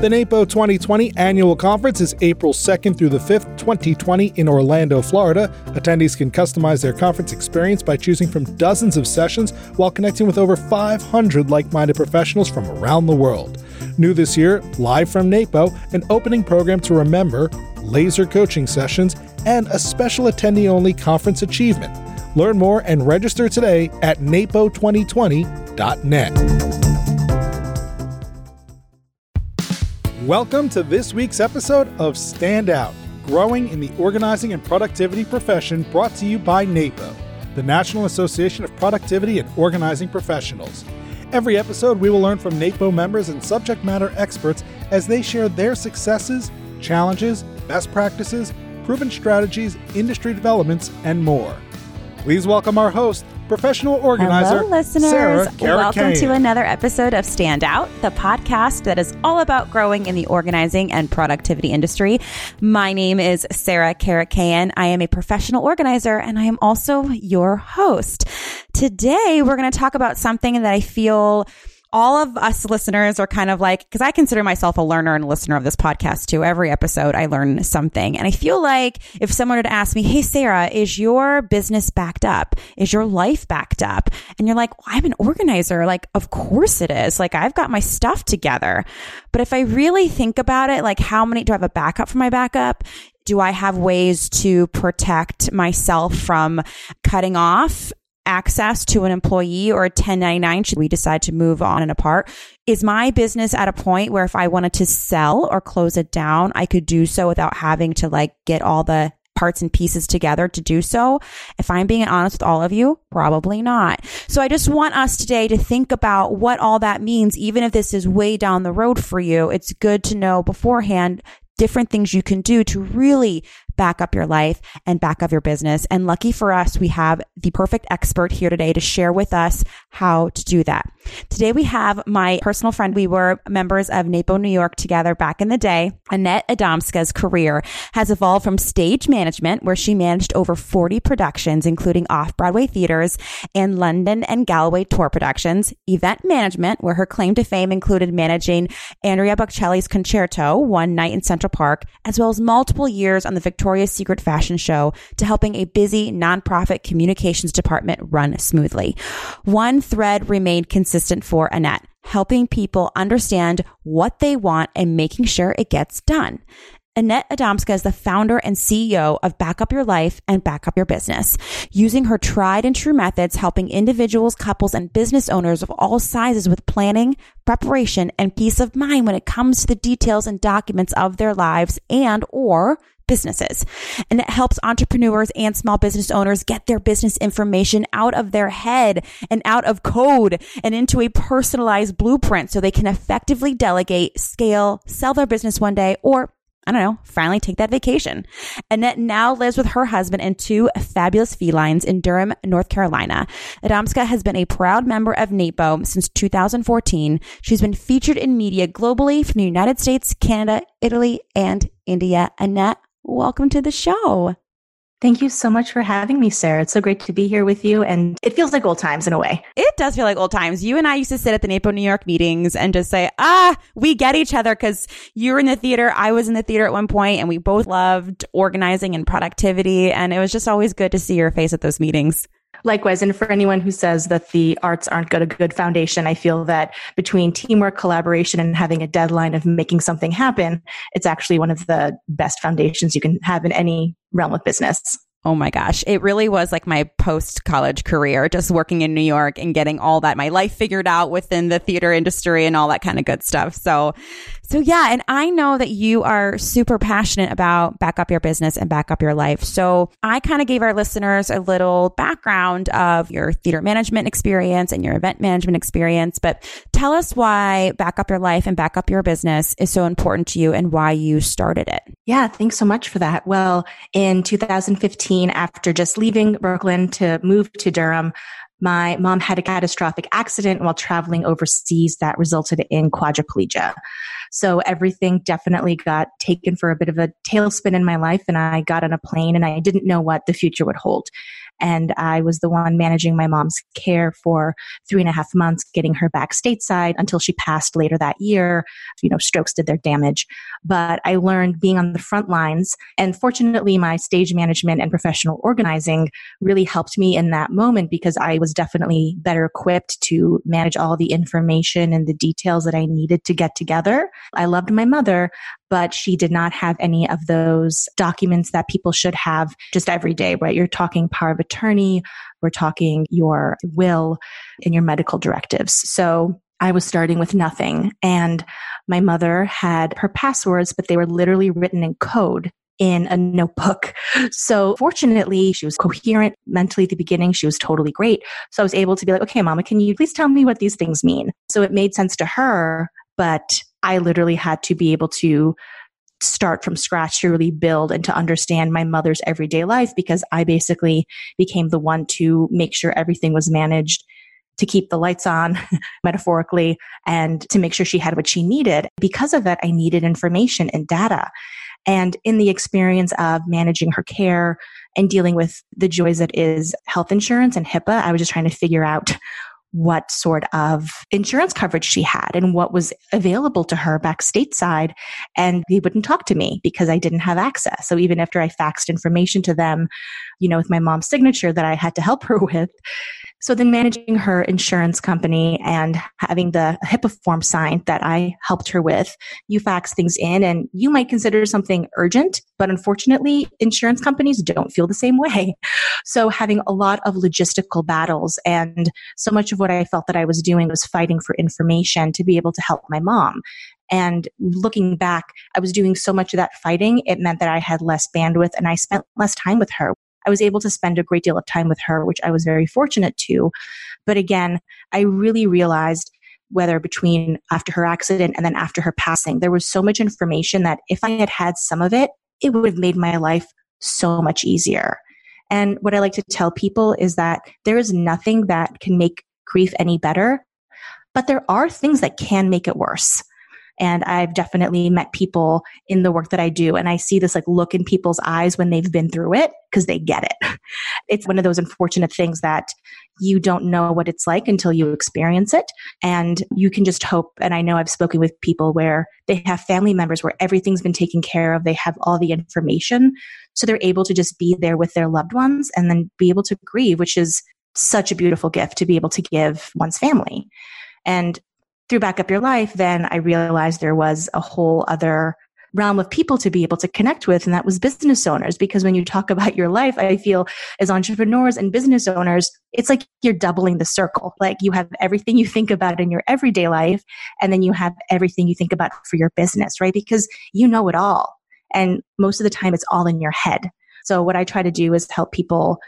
The NAPO 2020 Annual Conference is April 2nd through the 5th, 2020 in Orlando, Florida. Attendees can customize their conference experience by choosing from dozens of sessions while connecting with over 500 like-minded professionals from around the world. New this year, live from NAPO, an opening program to remember, laser coaching sessions, and a special attendee-only conference achievement. Learn more and register today at napo2020.net. Welcome to this week's episode of Stand Out, Growing in the Organizing and Productivity Profession, brought to you by NAPO, the National Association of Productivity and Organizing Professionals. Every episode, we will learn from NAPO members and subject matter experts as they share their successes, challenges, best practices, proven strategies, industry developments, and more. Please welcome our host, professional organizer, hello, listeners. Sarah Karakayan. Welcome to another episode of Stand Out, the podcast that is all about growing in the organizing and productivity industry. My name is Sarah Karakayan. I am a professional organizer, and I am also your host. Today, we're going to talk about something that I feel all of us listeners are kind of like, because I consider myself a learner and listener of this podcast too. Every episode, I learn something. And I feel like if someone were to ask me, hey, Sarah, is your business backed up? Is your life backed up? And you're like, well, I'm an organizer. Like, of course it is. Like, I've got my stuff together. But if I really think about it, like, how many do I have a backup for my backup? Do I have ways to protect myself from cutting off access to an employee or a 1099 should we decide to move on and apart? Is my business at a point where if I wanted to sell or close it down, I could do so without having to like get all the parts and pieces together to do so? If I'm being honest with all of you, probably not. So I just want us today to think about what all that means. Even if this is way down the road for you, it's good to know beforehand different things you can do to really back up your life and back up your business. And lucky for us, we have the perfect expert here today to share with us how to do that. Today, we have my personal friend. We were members of NAPO New York together back in the day. Annette Adamska's career has evolved from stage management, where she managed over 40 productions, including off-Broadway theaters and London and Galway tour productions, event management, where her claim to fame included managing Andrea Bocelli's Concerto one night in Central Park, as well as multiple years on the Victoria's Secret fashion show, to helping a busy nonprofit communications department run smoothly. One thread remained consistent for Annette: helping people understand what they want and making sure it gets done. Annette Adamska is the founder and CEO of Back Up Your Life and Back Up Your Business, using her tried and true methods, helping individuals, couples, and business owners of all sizes with planning, preparation, and peace of mind when it comes to the details and documents of their lives and or businesses. And it helps entrepreneurs and small business owners get their business information out of their head and out of code and into a personalized blueprint so they can effectively delegate, scale, sell their business one day, or I don't know, finally take that vacation. Annette now lives with her husband and two fabulous felines in Durham, North Carolina. Adamska has been a proud member of NAPO since 2014. She's been featured in media globally from the United States, Canada, Italy, and India. Annette, welcome to the show. Thank you so much for having me, Sarah. It's so great to be here with you. And it feels like old times in a way. It does feel like old times. You and I used to sit at the NAPO New York meetings and just say, we get each other because you were in the theater. I was in the theater at one point, and we both loved organizing and productivity. And it was just always good to see your face at those meetings. Likewise. And for anyone who says that the arts aren't got a good foundation, I feel that between teamwork, collaboration, and having a deadline of making something happen, it's actually one of the best foundations you can have in any realm of business. Oh my gosh. It really was like my post-college career, just working in New York and getting all that, my life figured out within the theater industry and all that kind of good stuff. So yeah. And I know that you are super passionate about back up your business and back up your life. So I kind of gave our listeners a little background of your theater management experience and your event management experience, but tell us why Back Up Your Life and Back Up Your Business is so important to you and why you started it. Yeah. Thanks so much for that. Well, in 2015, after just leaving Brooklyn to move to Durham, my mom had a catastrophic accident while traveling overseas that resulted in quadriplegia. So everything definitely got taken for a bit of a tailspin in my life, and I got on a plane and I didn't know what the future would hold. And I was the one managing my mom's care for 3.5 months, getting her back stateside until she passed later that year. You know, strokes did their damage. But I learned being on the front lines. And fortunately, my stage management and professional organizing really helped me in that moment because I was definitely better equipped to manage all the information and the details that I needed to get together. I loved my mother, but she did not have any of those documents that people should have just every day, right? You're talking power of attorney, we're talking your will and your medical directives. So I was starting with nothing. And my mother had her passwords, but they were literally written in code in a notebook. So fortunately, she was coherent mentally at the beginning. She was totally great. So I was able to be like, okay, Mama, can you please tell me what these things mean? So it made sense to her, but I literally had to be able to start from scratch to really build and to understand my mother's everyday life because I basically became the one to make sure everything was managed, to keep the lights on, metaphorically, and to make sure she had what she needed. Because of that, I needed information and data. And in the experience of managing her care and dealing with the joys that is health insurance and HIPAA, I was just trying to figure out what sort of insurance coverage she had and what was available to her back stateside. And they wouldn't talk to me because I didn't have access. So even after I faxed information to them, you know, with my mom's signature that I had to help her with. So then managing her insurance company and having the HIPAA form signed that I helped her with, you fax things in and you might consider something urgent, but unfortunately, insurance companies don't feel the same way. So having a lot of logistical battles, and so much of what I felt that I was doing was fighting for information to be able to help my mom. And looking back, I was doing so much of that fighting, it meant that I had less bandwidth and I spent less time with her. I was able to spend a great deal of time with her, which I was very fortunate to. But again, I really realized whether between after her accident and then after her passing, there was so much information that if I had had some of it, it would have made my life so much easier. And what I like to tell people is that there is nothing that can make grief any better, but there are things that can make it worse. And I've definitely met people in the work that I do. And I see this like look in people's eyes when they've been through it because they get it. It's one of those unfortunate things that you don't know what it's like until you experience it. And you can just hope. And I know I've spoken with people where they have family members where everything's been taken care of. They have all the information. So they're able to just be there with their loved ones and then be able to grieve, which is such a beautiful gift to be able to give one's family. And through Back Up Your Life, then I realized there was a whole other realm of people to be able to connect with, and that was business owners. Because when you talk about your life, I feel as entrepreneurs and business owners, it's like you're doubling the circle. Like you have everything you think about in your everyday life, and then you have everything you think about for your business, right? Because you know it all. And most of the time, it's all in your head. So what I try to do is help people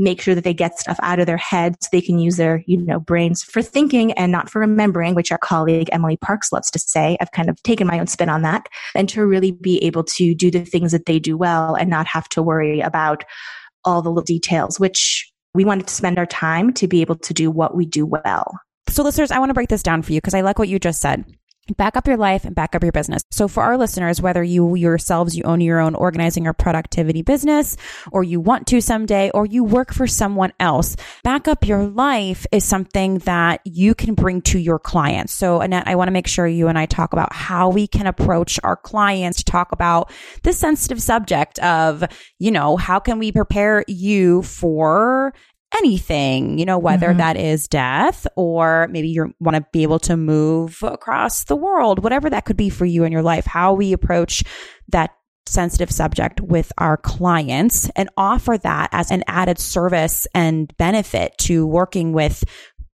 make sure that they get stuff out of their head so they can use their, you know, brains for thinking and not for remembering, which our colleague Emily Parks loves to say. I've kind of taken my own spin on that, and to really be able to do the things that they do well and not have to worry about all the little details, which we wanted to spend our time to be able to do what we do well. So listeners, I want to break this down for you because I like what you just said. Back up your life and back up your business. So for our listeners, whether you yourselves, you own your own organizing or productivity business, or you want to someday, or you work for someone else, back up your life is something that you can bring to your clients. So Annette, I want to make sure you and I talk about how we can approach our clients to talk about this sensitive subject of, you know, how can we prepare you for anything, you know, whether that is death or maybe you want to be able to move across the world, whatever that could be for you in your life, how we approach that sensitive subject with our clients and offer that as an added service and benefit to working with,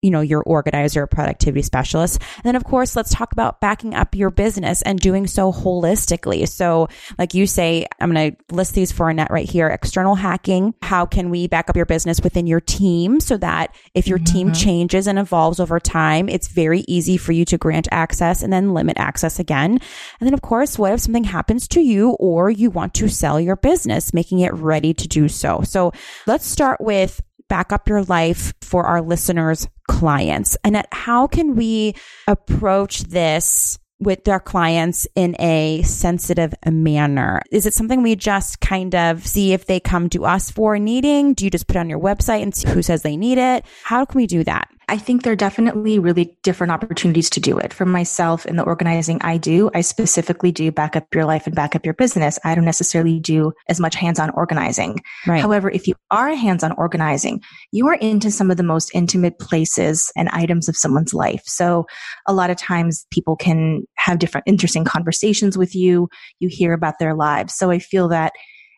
you know, your organizer, productivity specialist. And then of course, let's talk about backing up your business and doing so holistically. So like you say, I'm going to list these for Annette right here. External hacking. How can we back up your business within your team so that if your team changes and evolves over time, it's very easy for you to grant access and then limit access again. And then of course, what if something happens to you or you want to sell your business, making it ready to do so. So let's start with back up your life for our listeners' clients. And how can we approach this with our clients in a sensitive manner? Is it something we just kind of see if they come to us for needing? Do you just put it on your website and see who says they need it? How can we do that? I think there are definitely really different opportunities to do it. For myself in the organizing I do, I specifically do Back Up Your Life and Back Up Your Business. I don't necessarily do as much hands-on organizing. Right. However, if you are hands-on organizing, you are into some of the most intimate places and items of someone's life. So a lot of times people can have different interesting conversations with you. You hear about their lives. So I feel that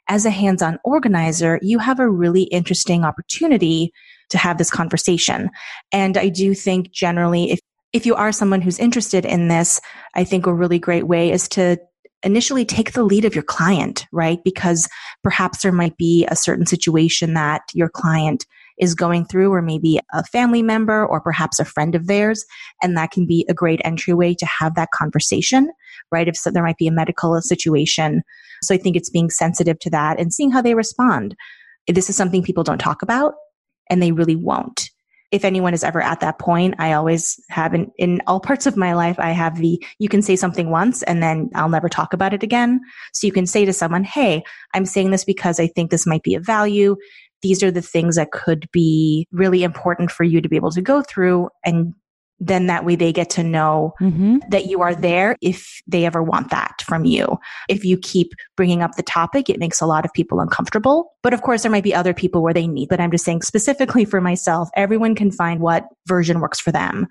as a hands-on organizer, you have a really interesting opportunity to have this conversation. And I do think generally, if you are someone who's interested in this, I think a really great way is to initially take the lead of your client, right? Because perhaps there might be a certain situation that your client is going through, or maybe a family member, or perhaps a friend of theirs. And that can be a great entryway to have that conversation, right? If so, there might be a medical situation. So I think it's being sensitive to that and seeing how they respond. This is something people don't talk about, and they really won't. If anyone is ever at that point, I always have in all parts of my life, I have you can say something once and then I'll never talk about it again. So you can say to someone, hey, I'm saying this because I think this might be of value. These are the things that could be really important for you to be able to go through. And then that way they get to know that you are there if they ever want that from you. If you keep bringing up the topic, it makes a lot of people uncomfortable. But of course, there might be other people where they need, but I'm just saying specifically for myself, everyone can find what version works for them.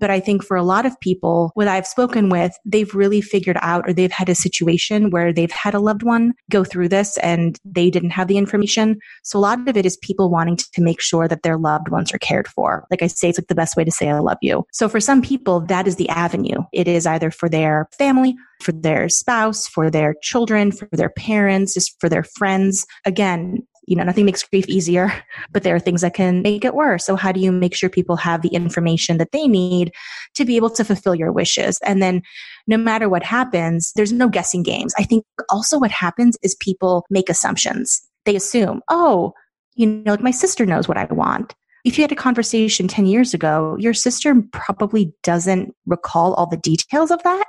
But I think for a lot of people, what I've spoken with, they've really figured out, or they've had a situation where they've had a loved one go through this and they didn't have the information. So a lot of it is people wanting to make sure that their loved ones are cared for. Like I say, it's like the best way to say I love you. So for some people, that is the avenue. It is either for their family, for their spouse, for their children, for their parents, just for their friends. Again, nothing makes grief easier, but there are things that can make it worse. So how do you make sure people have the information that they need to be able to fulfill your wishes? And then no matter what happens, there's no guessing games. I think also what happens is people make assumptions. They assume, like my sister knows what I want. If you had a conversation 10 years ago, your sister probably doesn't recall all the details of that.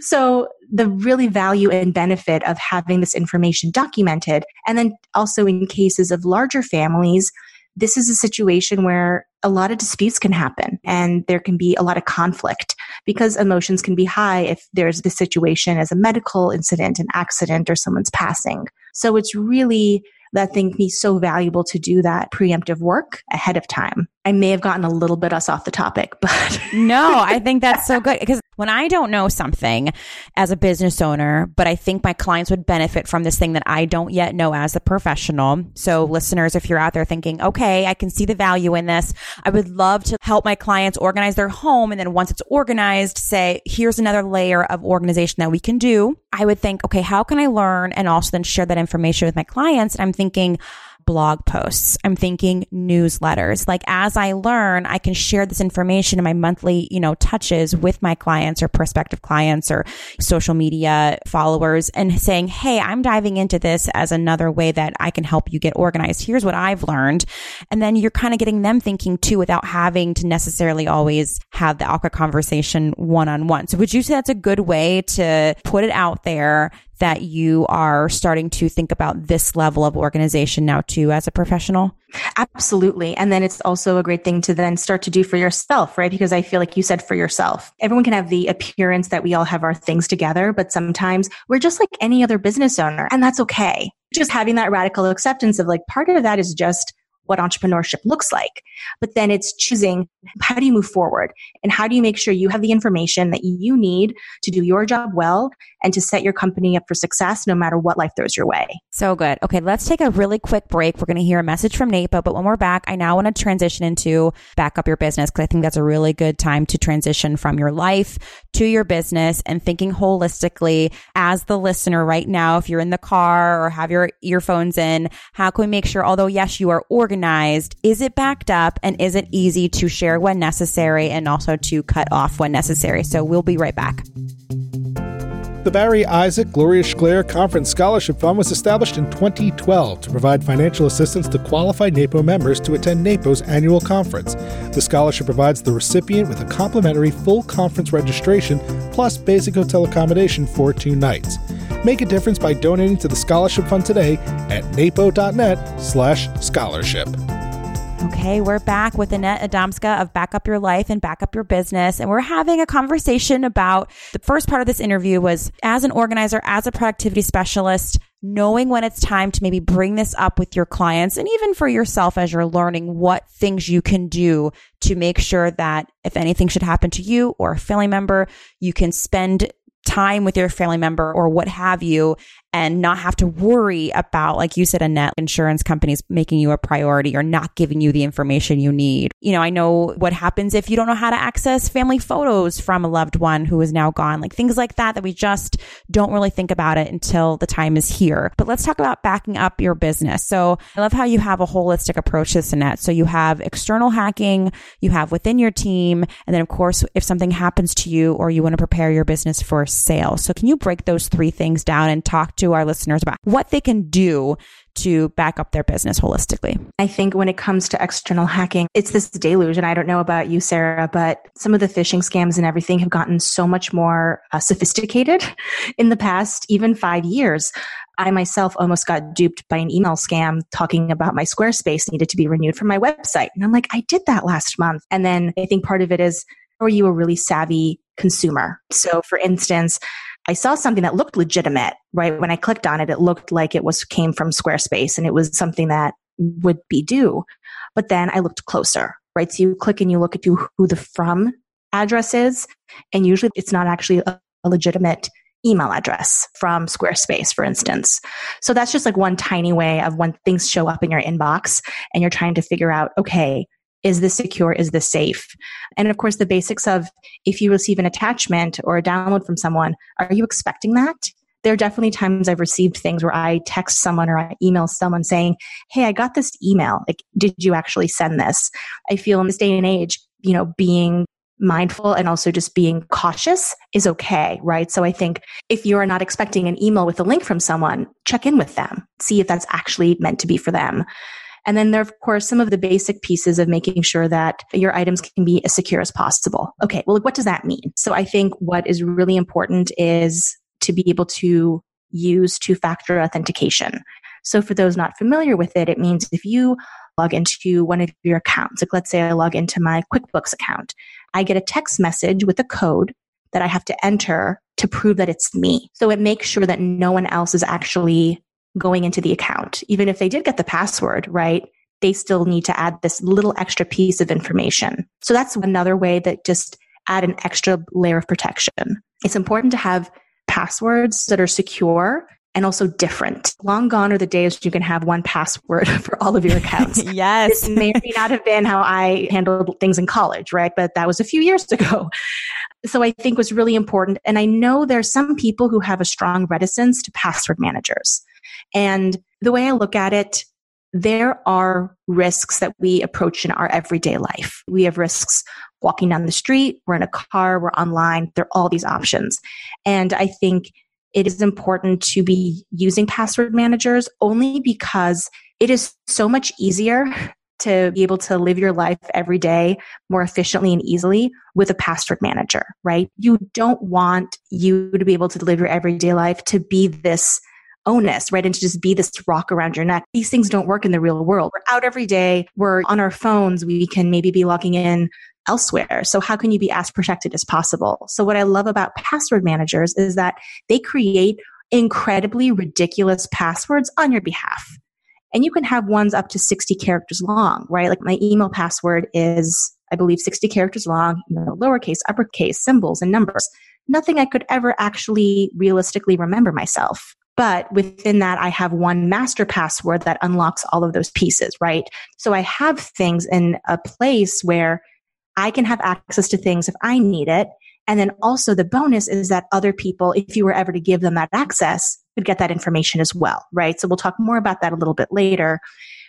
So the really value and benefit of having this information documented. And then also in cases of larger families, this is a situation where a lot of disputes can happen and there can be a lot of conflict because emotions can be high if there's the situation as a medical incident, an accident, or someone's passing. So it's really that thing be so valuable to do that preemptive work ahead of time. I may have gotten a little bit us off the topic, but no, I think that's so good because when I don't know something as a business owner, but I think my clients would benefit from this thing that I don't yet know as a professional. So listeners, if you're out there thinking, okay, I can see the value in this. I would love to help my clients organize their home. And then once it's organized, say, here's another layer of organization that we can do. I would think, okay, how can I learn and also then share that information with my clients? And I'm thinking, blog posts. I'm thinking newsletters. Like as I learn, I can share this information in my monthly, touches with my clients or prospective clients or social media followers and saying, hey, I'm diving into this as another way that I can help you get organized. Here's what I've learned. And then you're kind of getting them thinking too without having to necessarily always have the awkward conversation one-on-one. So would you say that's a good way to put it out there that you are starting to think about this level of organization now too as a professional? Absolutely. And then it's also a great thing to then start to do for yourself, right? Because I feel like you said for yourself, everyone can have the appearance that we all have our things together, but sometimes we're just like any other business owner, and that's okay. Just having that radical acceptance of like part of that is just what entrepreneurship looks like. But then it's choosing how do you move forward and how do you make sure you have the information that you need to do your job well and to set your company up for success no matter what life throws your way. So good. Okay, let's take a really quick break. We're going to hear a message from NAPO, but when we're back, I now want to transition into Back Up Your Business because I think that's a really good time to transition from your life to your business and thinking holistically as the listener right now, if you're in the car or have your earphones in, how can we make sure, although yes, you are organized, is it backed up and is it easy to share when necessary and also to cut off when necessary? So we'll be right back. The Barry Isaac Gloria Schler Conference Scholarship Fund was established in 2012 to provide financial assistance to qualified NAPO members to attend NAPO's annual conference. The scholarship provides the recipient with a complimentary full conference registration plus basic hotel accommodation for 2 nights. Make a difference by donating to the Scholarship Fund today at napo.net/scholarship. Okay, we're back with Annette Adamska of Back Up Your Life and Back Up Your Business. And we're having a conversation about the first part of this interview was as an organizer, as a productivity specialist, knowing when it's time to maybe bring this up with your clients and even for yourself as you're learning what things you can do to make sure that if anything should happen to you or a family member, you can spend time with your family member or what have you, and not have to worry about, like you said, Annette, insurance companies making you a priority or not giving you the information you need. You know, I know what happens if you don't know how to access family photos from a loved one who is now gone, like things like that, that we just don't really think about it until the time is here. But let's talk about backing up your business. So I love how you have a holistic approach to this, Annette. So you have external hacking, you have within your team, and then of course, if something happens to you or you want to prepare your business for sale. So can you break those 3 things down and talk to our listeners about what they can do to back up their business holistically? I think when it comes to external hacking, it's this deluge. And I don't know about you, Sarah, but some of the phishing scams and everything have gotten so much more sophisticated in the past, even 5 years. I myself almost got duped by an email scam talking about my Squarespace needed to be renewed for my website. And I'm like, I did that last month. And then I think part of it is, are you a really savvy consumer? So for instance, I saw something that looked legitimate, right? When I clicked on it, it looked like it came from Squarespace and it was something that would be due. But then I looked closer, right? So you click and you look at who the from address is, and usually it's not actually a legitimate email address from Squarespace, for instance. So that's just like one tiny way of when things show up in your inbox and you're trying to figure out, okay, is this secure? Is this safe? And of course, the basics of if you receive an attachment or a download from someone, are you expecting that? There are definitely times I've received things where I text someone or I email someone saying, hey, I got this email. Like, did you actually send this? I feel in this day and age, you know, being mindful and also just being cautious is okay, right? So I think if you are not expecting an email with a link from someone, check in with them, see if that's actually meant to be for them. And then there are, of course, some of the basic pieces of making sure that your items can be as secure as possible. Okay, well, what does that mean? So I think what is really important is to be able to use 2-factor authentication. So for those not familiar with it, it means if you log into one of your accounts, like let's say I log into my QuickBooks account, I get a text message with a code that I have to enter to prove that it's me. So it makes sure that no one else is actually going into the account. Even if they did get the password, right, they still need to add this little extra piece of information. So that's another way that just add an extra layer of protection. It's important to have passwords that are secure and also different. Long gone are the days you can have one password for all of your accounts. Yes. This may or may not have been how I handled things in college, right? But that was a few years ago. So I think was really important. And I know there's some people who have a strong reticence to password managers. And the way I look at it, there are risks that we approach in our everyday life. We have risks walking down the street, we're in a car, we're online, there are all these options. And I think it is important to be using password managers only because it is so much easier to be able to live your life every day more efficiently and easily with a password manager, right? You don't want you to be able to live your everyday life to be this onus, right? And to just be this rock around your neck. These things don't work in the real world. We're out every day. We're on our phones. We can maybe be logging in elsewhere. So how can you be as protected as possible? So what I love about password managers is that they create incredibly ridiculous passwords on your behalf. And you can have ones up to 60 characters long, right? Like my email password is, I believe, 60 characters long, you know, lowercase, uppercase, symbols, and numbers. Nothing I could ever actually realistically remember myself. But within that, I have one master password that unlocks all of those pieces, right? So I have things in a place where I can have access to things if I need it. And then also the bonus is that other people, if you were ever to give them that access, would get that information as well, right? So we'll talk more about that a little bit later.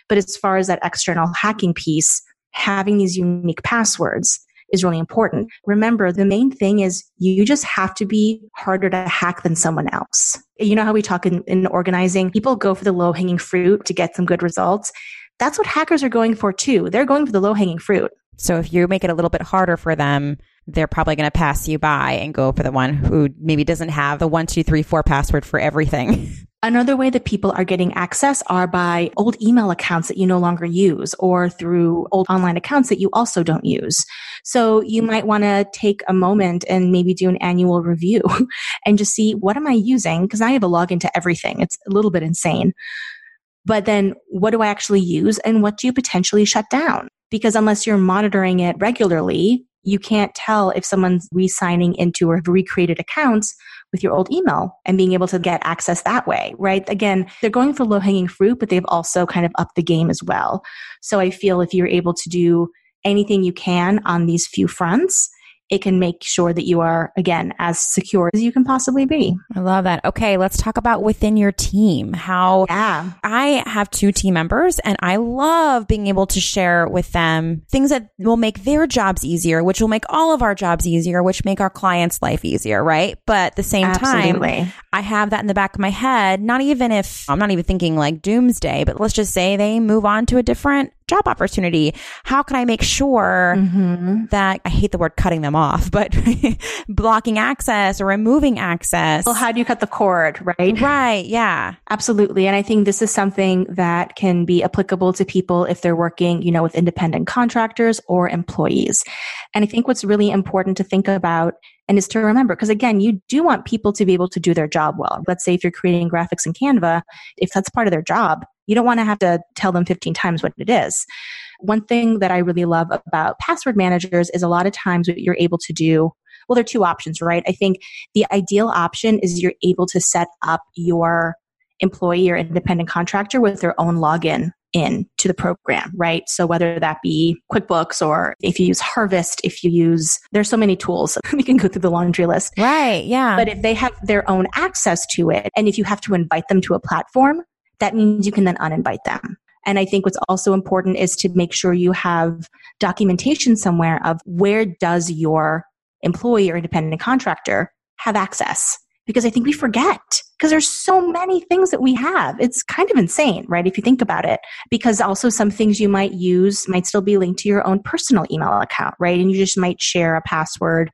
But as far as that external hacking piece, having these unique passwords is really important. Remember, the main thing is you just have to be harder to hack than someone else. You know how we talk in organizing, people go for the low-hanging fruit to get some good results. That's what hackers are going for too. They're going for the low-hanging fruit. So if you make it a little bit harder for them, they're probably going to pass you by and go for the one who maybe doesn't have the 1234 password for everything. Another way that people are getting access are by old email accounts that you no longer use or through old online accounts that you also don't use. So you might want to take a moment and maybe do an annual review and just see, what am I using? Because I have a login to everything. It's a little bit insane. But then what do I actually use and what do you potentially shut down? Because unless you're monitoring it regularly, you can't tell if someone's re-signing into or have recreated accounts with your old email and being able to get access that way, right? Again, they're going for low-hanging fruit, but they've also kind of upped the game as well. So I feel if you're able to do anything you can on these few fronts, it can make sure that you are, again, as secure as you can possibly be. I love that. Okay, let's talk about within your team. I have 2 team members and I love being able to share with them things that will make their jobs easier, which will make all of our jobs easier, which make our clients' life easier, right? But at the same time, I have that in the back of my head, I'm not even thinking like doomsday, but let's just say they move on to a different job opportunity. How can I make sure that, I hate the word cutting them off, but blocking access or removing access? Well, how do you cut the cord, right? Right. Yeah, absolutely. And I think this is something that can be applicable to people if they're working, with independent contractors or employees. And I think what's really important to think about and is to remember, because again, you do want people to be able to do their job well. Let's say if you're creating graphics in Canva, if that's part of their job, you don't want to have to tell them 15 times what it is. One thing that I really love about password managers is a lot of times what you're able to do, well, there are 2 options, right? I think the ideal option is you're able to set up your employee or independent contractor with their own login into the program, right? So whether that be QuickBooks or if you use Harvest, there's so many tools, you can go through the laundry list. Right, yeah. But if they have their own access to it, and if you have to invite them to a platform, that means you can then uninvite them. And I think what's also important is to make sure you have documentation somewhere of where does your employee or independent contractor have access? Because I think we forget, because there's so many things that we have. It's kind of insane, right? If you think about it, because also some things you might use might still be linked to your own personal email account, right? And you just might share a password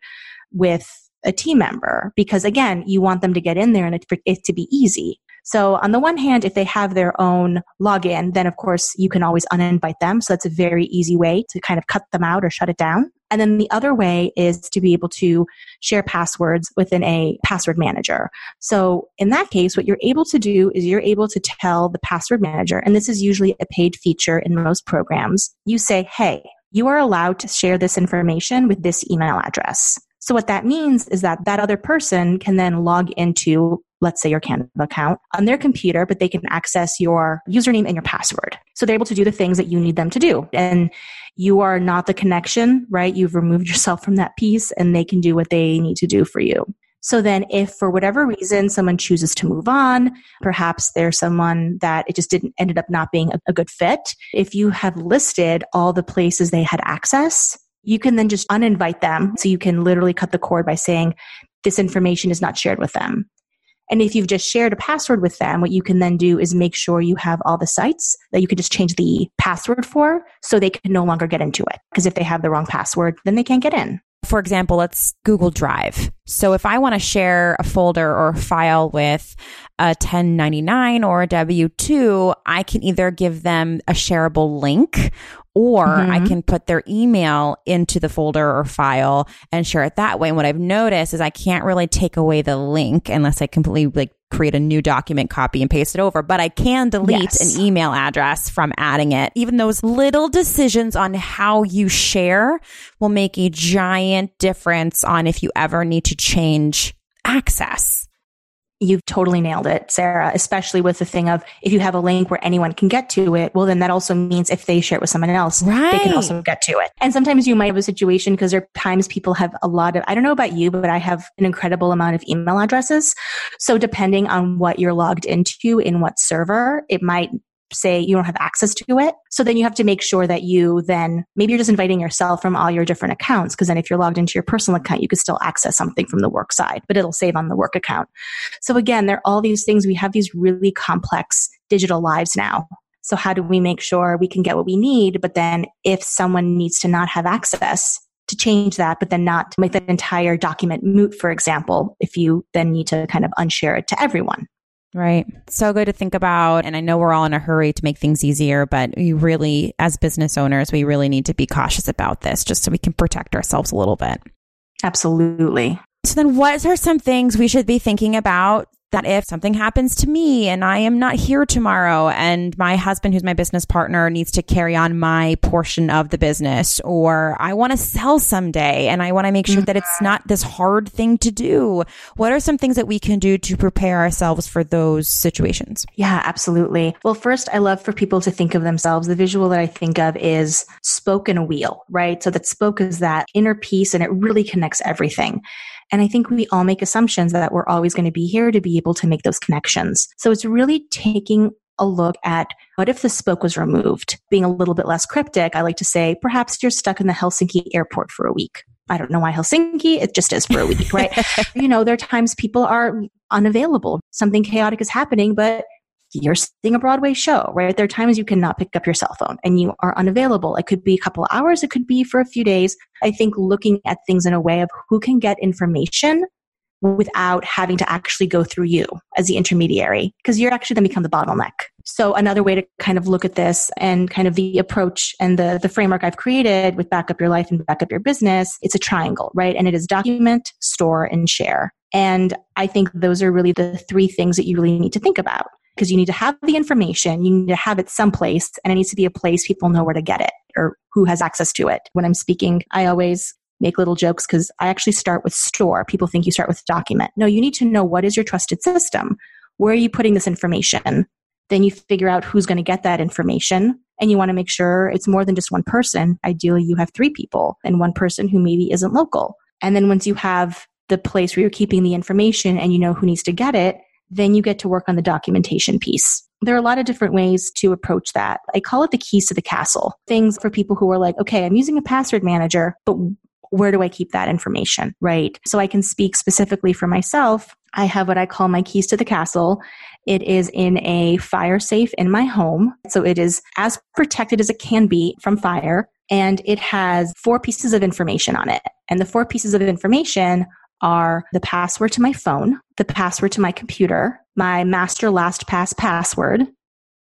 with a team member because again, you want them to get in there and it to be easy. So on the one hand, if they have their own login, then of course you can always uninvite them. So that's a very easy way to kind of cut them out or shut it down. And then the other way is to be able to share passwords within a password manager. So in that case, what you're able to do is you're able to tell the password manager, and this is usually a paid feature in most programs, you say, hey, you are allowed to share this information with this email address. So what that means is that that other person can then log into, let's say, your Canva account on their computer, but they can access your username and your password. So they're able to do the things that you need them to do. And you are not the connection, right? You've removed yourself from that piece and they can do what they need to do for you. So then if for whatever reason someone chooses to move on, perhaps there's someone that it just ended up not being a good fit. If you have listed all the places they had access, you can then just uninvite them. So you can literally cut the cord by saying, this information is not shared with them. And if you've just shared a password with them, what you can then do is make sure you have all the sites that you can just change the password for so they can no longer get into it. Because if they have the wrong password, then they can't get in. For example, let's Google Drive. So if I want to share a folder or a file with a 1099 or a W-2, I can either give them a shareable link or I can put their email into the folder or file and share it that way. And what I've noticed is I can't really take away the link unless I completely create a new document, copy and paste it over. But I can delete an email address from adding it. Even those little decisions on how you share will make a giant difference on if you ever need to change access. You've totally nailed it, Sarah, especially with the thing of if you have a link where anyone can get to it, well, then that also means if they share it with someone else, They can also get to it. And sometimes you might have a situation because there are times people have a lot of, I don't know about you, but I have an incredible amount of email addresses. So depending on what you're logged into in what server, it might say you don't have access to it. So then you have to make sure that you then, maybe you're just inviting yourself from all your different accounts, because then if you're logged into your personal account, you could still access something from the work side, but it'll save on the work account. So again, there are all these things. We have these really complex digital lives now. So how do we make sure we can get what we need? But then if someone needs to not have access, to change that, but then not make the entire document moot, for example, if you then need to kind of unshare it to everyone. Right. So good to think about. And I know we're all in a hurry to make things easier, but you really, as business owners, we really need to be cautious about this just so we can protect ourselves a little bit. Absolutely. So then what are some things we should be thinking about that if something happens to me and I am not here tomorrow and my husband, who's my business partner, needs to carry on my portion of the business, or I want to sell someday and I want to make sure that it's not this hard thing to do. What are some things that we can do to prepare ourselves for those situations? Yeah, absolutely. Well, first, I love for people to think of themselves. The visual that I think of is spoke and a wheel, right? So that spoke is that inner piece and it really connects everything. And I think we all make assumptions that we're always going to be here to be able to make those connections. So it's really taking a look at what if the spoke was removed? Being a little bit less cryptic, I like to say, perhaps you're stuck in the Helsinki airport for a week. I don't know why Helsinki, it just is for a week, right? You know, there are times people are unavailable. Something chaotic is happening, but you're seeing a Broadway show, right? There are times you cannot pick up your cell phone and you are unavailable. It could be a couple of hours. It could be for a few days. I think looking at things in a way of who can get information without having to actually go through you as the intermediary, because you're actually going to become the bottleneck. So another way to kind of look at this and kind of the approach and the framework I've created with Back Up Your Life and Back Up Your Business, it's a triangle, right? And it is document, store, and share. And I think those are really the three things that you really need to think about. Because you need to have the information, you need to have it someplace, and it needs to be a place people know where to get it or who has access to it. When I'm speaking, I always make little jokes because I actually start with store. People think you start with document. No, you need to know what is your trusted system. Where are you putting this information? Then you figure out who's going to get that information. And you want to make sure it's more than just one person. Ideally, you have three people and one person who maybe isn't local. And then once you have the place where you're keeping the information and you know who needs to get it, then you get to work on the documentation piece. There are a lot of different ways to approach that. I call it the keys to the castle. Things for people who are like, okay, I'm using a password manager, but where do I keep that information, right? So I can speak specifically for myself. I have what I call my keys to the castle. It is in a fire safe in my home. So it is as protected as it can be from fire. And it has 4 pieces of information on it. And the 4 pieces of information are the password to my phone, the password to my computer, my master LastPass password,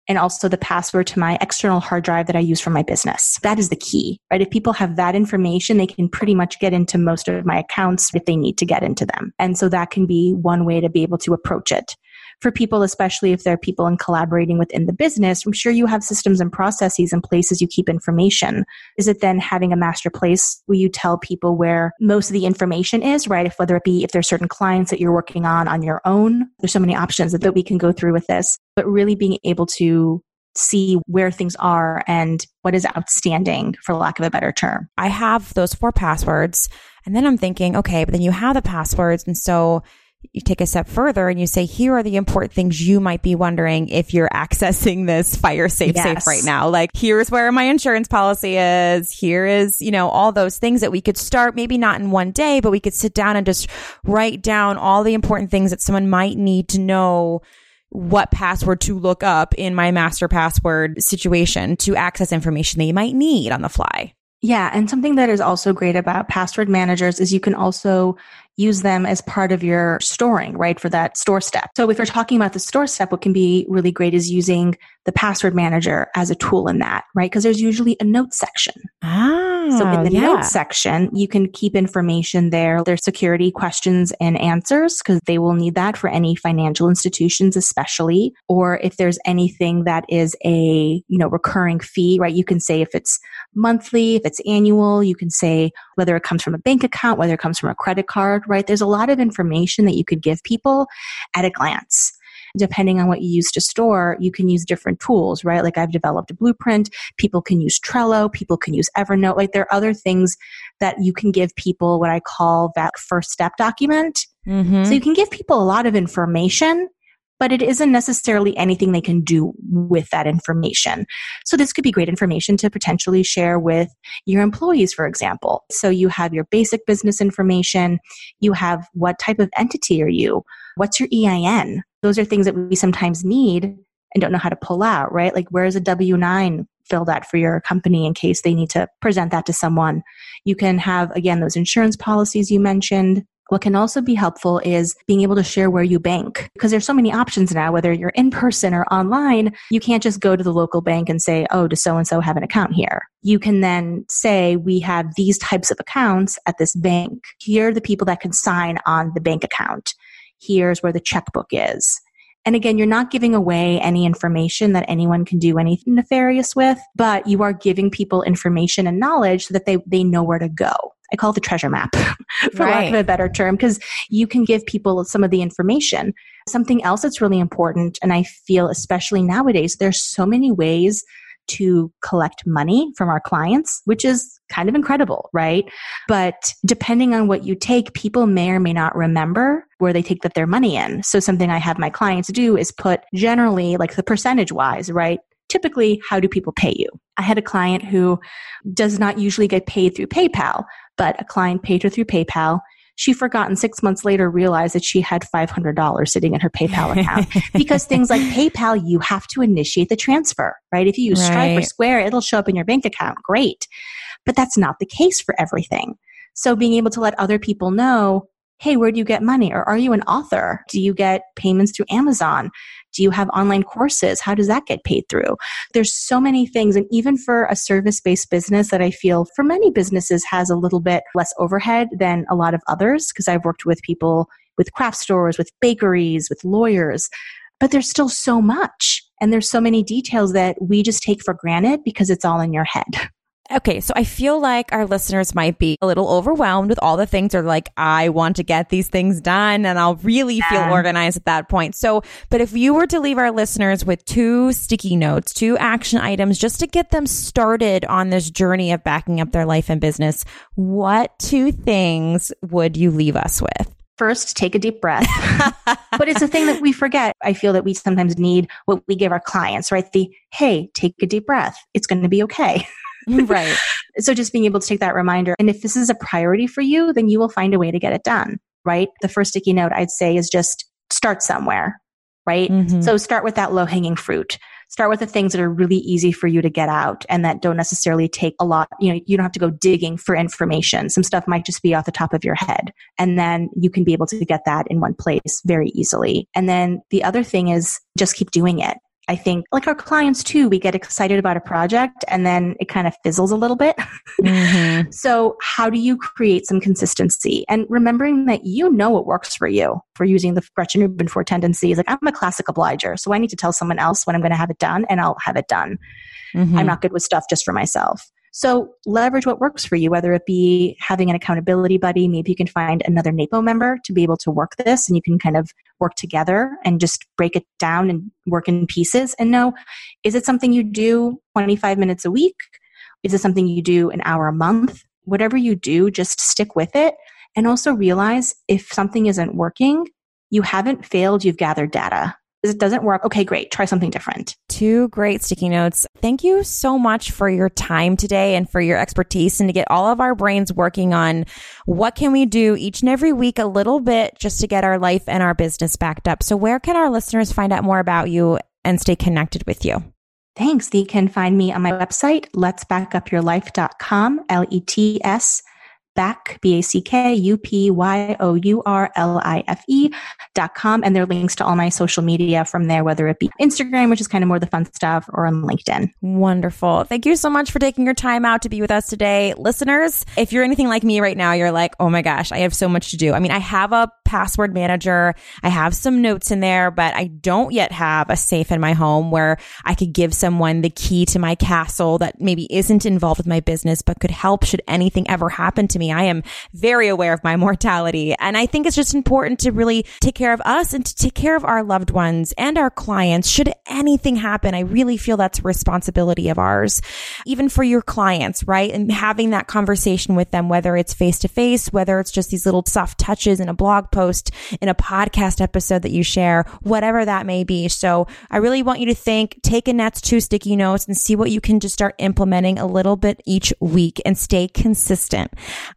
and also the password to my external hard drive that I use for my business. That is the key, right? If people have that information, they can pretty much get into most of my accounts if they need to get into them. And so that can be one way to be able to approach it. For people, especially if there are people in collaborating within the business, I'm sure you have systems and processes and places you keep information. Is it then having a master place where you tell people where most of the information is, right? If whether it be if there are certain clients that you're working on your own, there's so many options that we can go through with this, but really being able to see where things are and what is outstanding, for lack of a better term. I have those 4 passwords, and then I'm thinking, okay, but then you have the passwords, and so you take a step further and you say, here are the important things you might be wondering if you're accessing this fire safe safe right now. Like, here's where my insurance policy is. Here is, you know, all those things that we could start, maybe not in one day, but we could sit down and just write down all the important things that someone might need to know what password to look up in my master password situation to access information that you might need on the fly. Yeah. And something that is also great about password managers is you can also use them as part of your storing, right? For that store step. So if we're talking about the store step, what can be really great is using the password manager as a tool in that, right? Because there's usually a note section. So in the note section, you can keep information there. There's security questions and answers because they will need that for any financial institutions, especially, or if there's anything that is a, you know, recurring fee, right? You can say if it's monthly, if it's annual, you can say whether it comes from a bank account, whether it comes from a credit card, right? There's a lot of information that you could give people at a glance. Depending on what you use to store, you can use different tools, right? Like I've developed a blueprint. People can use Trello. People can use Evernote. Like there are other things that you can give people what I call that first step document. Mm-hmm. So you can give people a lot of information, but it isn't necessarily anything they can do with that information. So this could be great information to potentially share with your employees, for example. So you have your basic business information. You have what type of entity are you? What's your EIN? Those are things that we sometimes need and don't know how to pull out, right? Like where is a W-9 fill that for your company in case they need to present that to someone. You can have, again, those insurance policies you mentioned. What can also be helpful is being able to share where you bank, because there's so many options now, whether you're in person or online. You can't just go to the local bank and say, oh, does so-and-so have an account here? You can then say, we have these types of accounts at this bank. Here are the people that can sign on the bank account. Here's where the checkbook is. And again, you're not giving away any information that anyone can do anything nefarious with, but you are giving people information and knowledge so that they know where to go. I call it the treasure map, for lack of a better term, because you can give people some of the information. Something else that's really important, and I feel especially nowadays, there's so many ways to collect money from our clients, which is kind of incredible, right? But depending on what you take, people may or may not remember where they take their money in. So something I have my clients do is put generally like the percentage-wise, right? Typically, how do people pay you? I had a client who does not usually get paid through PayPal, but a client paid her through PayPal. She forgot and 6 months later realized that she had $500 sitting in her PayPal account because things like PayPal, you have to initiate the transfer, right? If you use Stripe or Square, it'll show up in your bank account. Great. But that's not the case for everything. So being able to let other people know, hey, where do you get money? Or are you an author? Do you get payments through Amazon? Do you have online courses? How does that get paid through? There's so many things. And even for a service-based business that I feel for many businesses has a little bit less overhead than a lot of others, because I've worked with people with craft stores, with bakeries, with lawyers, but there's still so much. And there's so many details that we just take for granted because it's all in your head. Okay, so I feel like our listeners might be a little overwhelmed with all the things, or like, I want to get these things done and I'll really feel organized at that point. So, but if you were to leave our listeners with 2 sticky notes, 2 action items, just to get them started on this journey of backing up their life and business, what 2 things would you leave us with? First, take a deep breath. But it's a thing that we forget. I feel that we sometimes need what we give our clients, right? The, hey, take a deep breath. It's going to be okay. Right. So just being able to take that reminder. And if this is a priority for you, then you will find a way to get it done, right? The first sticky note I'd say is just start somewhere, right? Mm-hmm. So start with that low-hanging fruit. Start with the things that are really easy for you to get out and that don't necessarily take a lot. You know, you don't have to go digging for information. Some stuff might just be off the top of your head. And then you can be able to get that in one place very easily. And then the other thing is just keep doing it. I think like our clients too, we get excited about a project and then it kind of fizzles a little bit. Mm-hmm. So how do you create some consistency? And remembering that you know what works for you. We're using the Gretchen Rubin 4 tendencies. Like, I'm a classic obliger. So I need to tell someone else when I'm going to have it done, and I'll have it done. Mm-hmm. I'm not good with stuff just for myself. So leverage what works for you, whether it be having an accountability buddy. Maybe you can find another NAPO member to be able to work this, and you can kind of work together and just break it down and work in pieces and know, is it something you do 25 minutes a week? Is it something you do an hour a month? Whatever you do, just stick with it. And also realize if something isn't working, you haven't failed, you've gathered data. It doesn't work. Okay, great. Try something different. 2 great sticky notes. Thank you so much for your time today and for your expertise, and to get all of our brains working on what can we do each and every week a little bit just to get our life and our business backed up. So where can our listeners find out more about you and stay connected with you? Thanks. They can find me on my website, letsbackupyourlife.com, L-E-T-S. Back, BACKUPYOURLIFE.com. And there are links to all my social media from there, whether it be Instagram, which is kind of more the fun stuff, or on LinkedIn. Wonderful. Thank you so much for taking your time out to be with us today. Listeners, if you're anything like me right now, you're like, oh my gosh, I have so much to do. I mean, I have a password manager. I have some notes in there, but I don't yet have a safe in my home where I could give someone the key to my castle that maybe isn't involved with my business, but could help should anything ever happen to me. I am very aware of my mortality. And I think it's just important to really take care of us and to take care of our loved ones and our clients. Should anything happen, I really feel that's a responsibility of ours, even for your clients, right? And having that conversation with them, whether it's face to face, whether it's just these little soft touches in a blog post, post, in a podcast episode that you share, whatever that may be. So I really want you to think, take Annette's 2 sticky notes and see what you can just start implementing a little bit each week and stay consistent.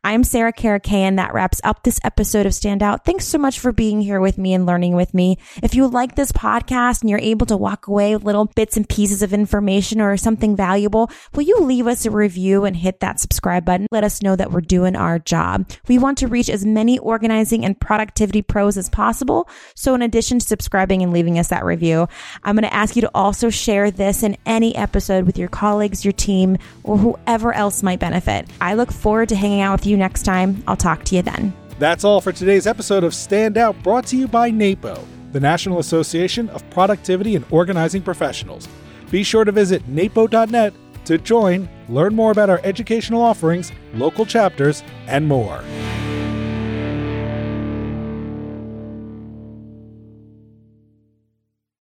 I'm Sarah Karakayan. That wraps up this episode of Stand Out. Thanks so much for being here with me and learning with me. If you like this podcast and you're able to walk away with little bits and pieces of information or something valuable, will you leave us a review and hit that subscribe button? Let us know that we're doing our job. We want to reach as many organizing and productivity pros as possible. So in addition to subscribing and leaving us that review, I'm going to ask you to also share this in any episode with your colleagues, your team, or whoever else might benefit. I look forward to hanging out with you next time. I'll talk to you then. That's all for today's episode of Stand Out, brought to you by NAPO, the National Association of Productivity and Organizing Professionals. Be sure to visit napo.net to join, learn more about our educational offerings, local chapters, and more.